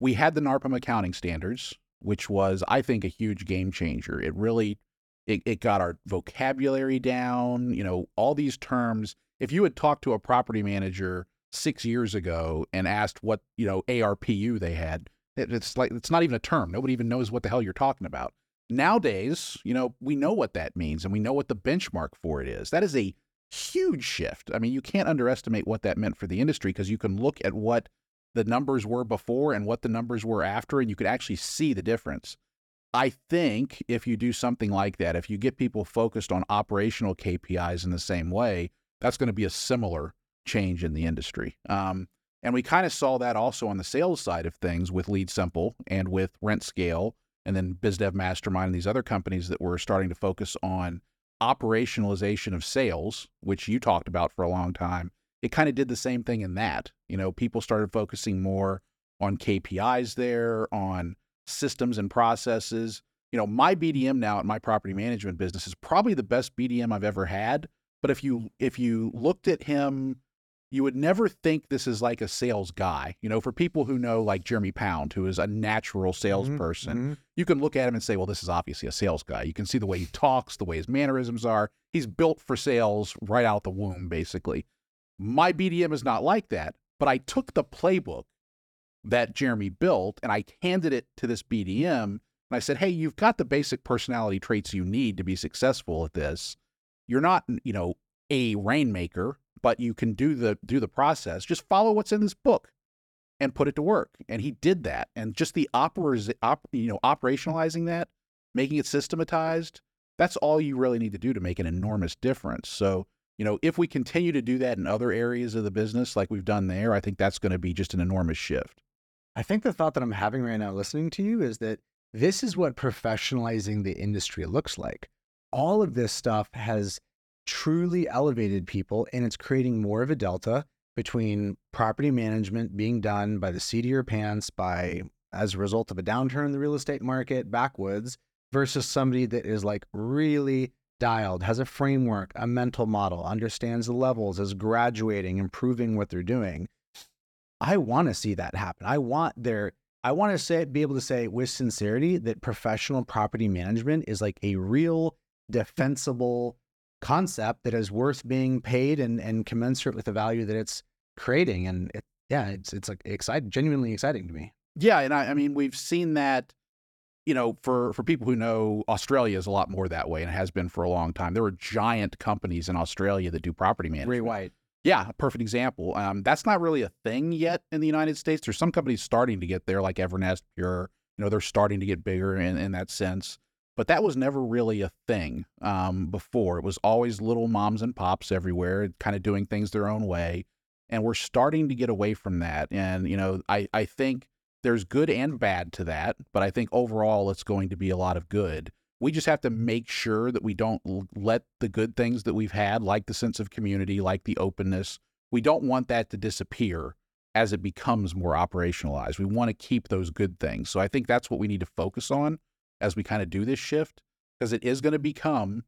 we had the NARPM accounting standards, which was, I think, a huge game changer. It really, it got our vocabulary down, all these terms. If you had talked to a property manager 6 years ago and asked what, ARPU they had, it's not even a term. Nobody even knows what the hell you're talking about. Nowadays, we know what that means, and we know what the benchmark for it is. That is a huge shift. I mean, you can't underestimate what that meant for the industry, because you can look at what the numbers were before and what the numbers were after, and you could actually see the difference. I think if you do something like that, if you get people focused on operational KPIs in the same way, that's going to be a similar change in the industry. And we kind of saw that also on the sales side of things with Lead Simple and with Rent Scale, and then BizDev Mastermind and these other companies that were starting to focus on operationalization of sales, which you talked about for a long time. It kind of did the same thing in that, you know, people started focusing more on KPIs there, on systems and processes. You know, my BDM now at my property management business is probably the best BDM I've ever had. But if you looked at him, you would never think this is like a sales guy. You know, for people who know like Jeremy Pound, who is a natural salesperson, you can look at him and say, well, this is obviously a sales guy. You can see the way he talks, the way his mannerisms are. He's built for sales right out the womb, basically. My BDM is not like that, but I took the playbook that Jeremy built and I handed it to this BDM and I said, hey, you've got the basic personality traits you need to be successful at this. You're not, you know, a rainmaker, but you can do the process. Just follow what's in this book and put it to work. And he did that. And just the operationalizing that, making it systematized, that's all you really need to do to make an enormous difference. So, you know, if we continue to do that in other areas of the business like we've done there, I think that's going to be just an enormous shift. I think the thought that I'm having right now listening to you is that this is what professionalizing the industry looks like. All of this stuff has truly elevated people, and it's creating more of a delta between property management being done by the seat of your pants, by as a result of a downturn in the real estate market, backwoods, versus somebody that is like really dialed, has a framework, a mental model, understands the levels, is graduating, improving what they're doing. I want to see that happen. I want to be able to say with sincerity that professional property management is like a real defensible concept that is worth being paid and commensurate with the value that it's creating. And it's like exciting, genuinely exciting to me. Yeah. And I mean, we've seen that. You know, for people who know, Australia is a lot more that way and has been for a long time. There are giant companies in Australia that do property management. Ray White. Yeah, a perfect example. That's not really a thing yet in the United States. There's some companies starting to get there, like Evernest, Pure. You know, they're starting to get bigger in that sense. But that was never really a thing before. It was always little moms and pops everywhere, kind of doing things their own way. And we're starting to get away from that. And, you know, I think there's good and bad to that, but I think overall it's going to be a lot of good. We just have to make sure that we don't let the good things that we've had, like the sense of community, like the openness, we don't want that to disappear as it becomes more operationalized. We want to keep those good things. So I think that's what we need to focus on as we kind of do this shift, because it is going to become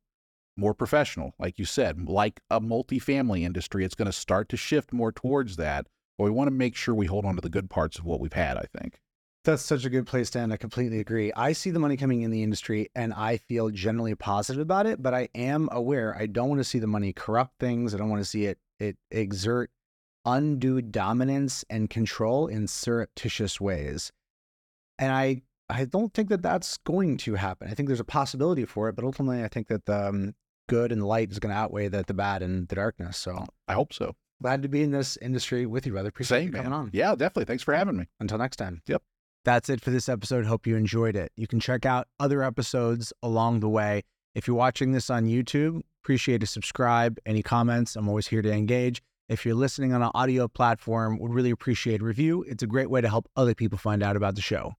more professional, like you said, like a multifamily industry. It's going to start to shift more towards that. But we want to make sure we hold on to the good parts of what we've had, I think. That's such a good place to end. I completely agree. I see the money coming in the industry and I feel generally positive about it, but I am aware I don't want to see the money corrupt things. I don't want to see it exert undue dominance and control in surreptitious ways. And I don't think that that's going to happen. I think there's a possibility for it, but ultimately I think that the good and the light is going to outweigh the bad and the darkness. So I hope so. Glad to be in this industry with you, brother. Appreciate you coming on. Yeah, definitely. Thanks for having me. Until next time. Yep. That's it for this episode. Hope you enjoyed it. You can check out other episodes along the way. If you're watching this on YouTube, appreciate a subscribe. Any comments, I'm always here to engage. If you're listening on an audio platform, would really appreciate a review. It's a great way to help other people find out about the show.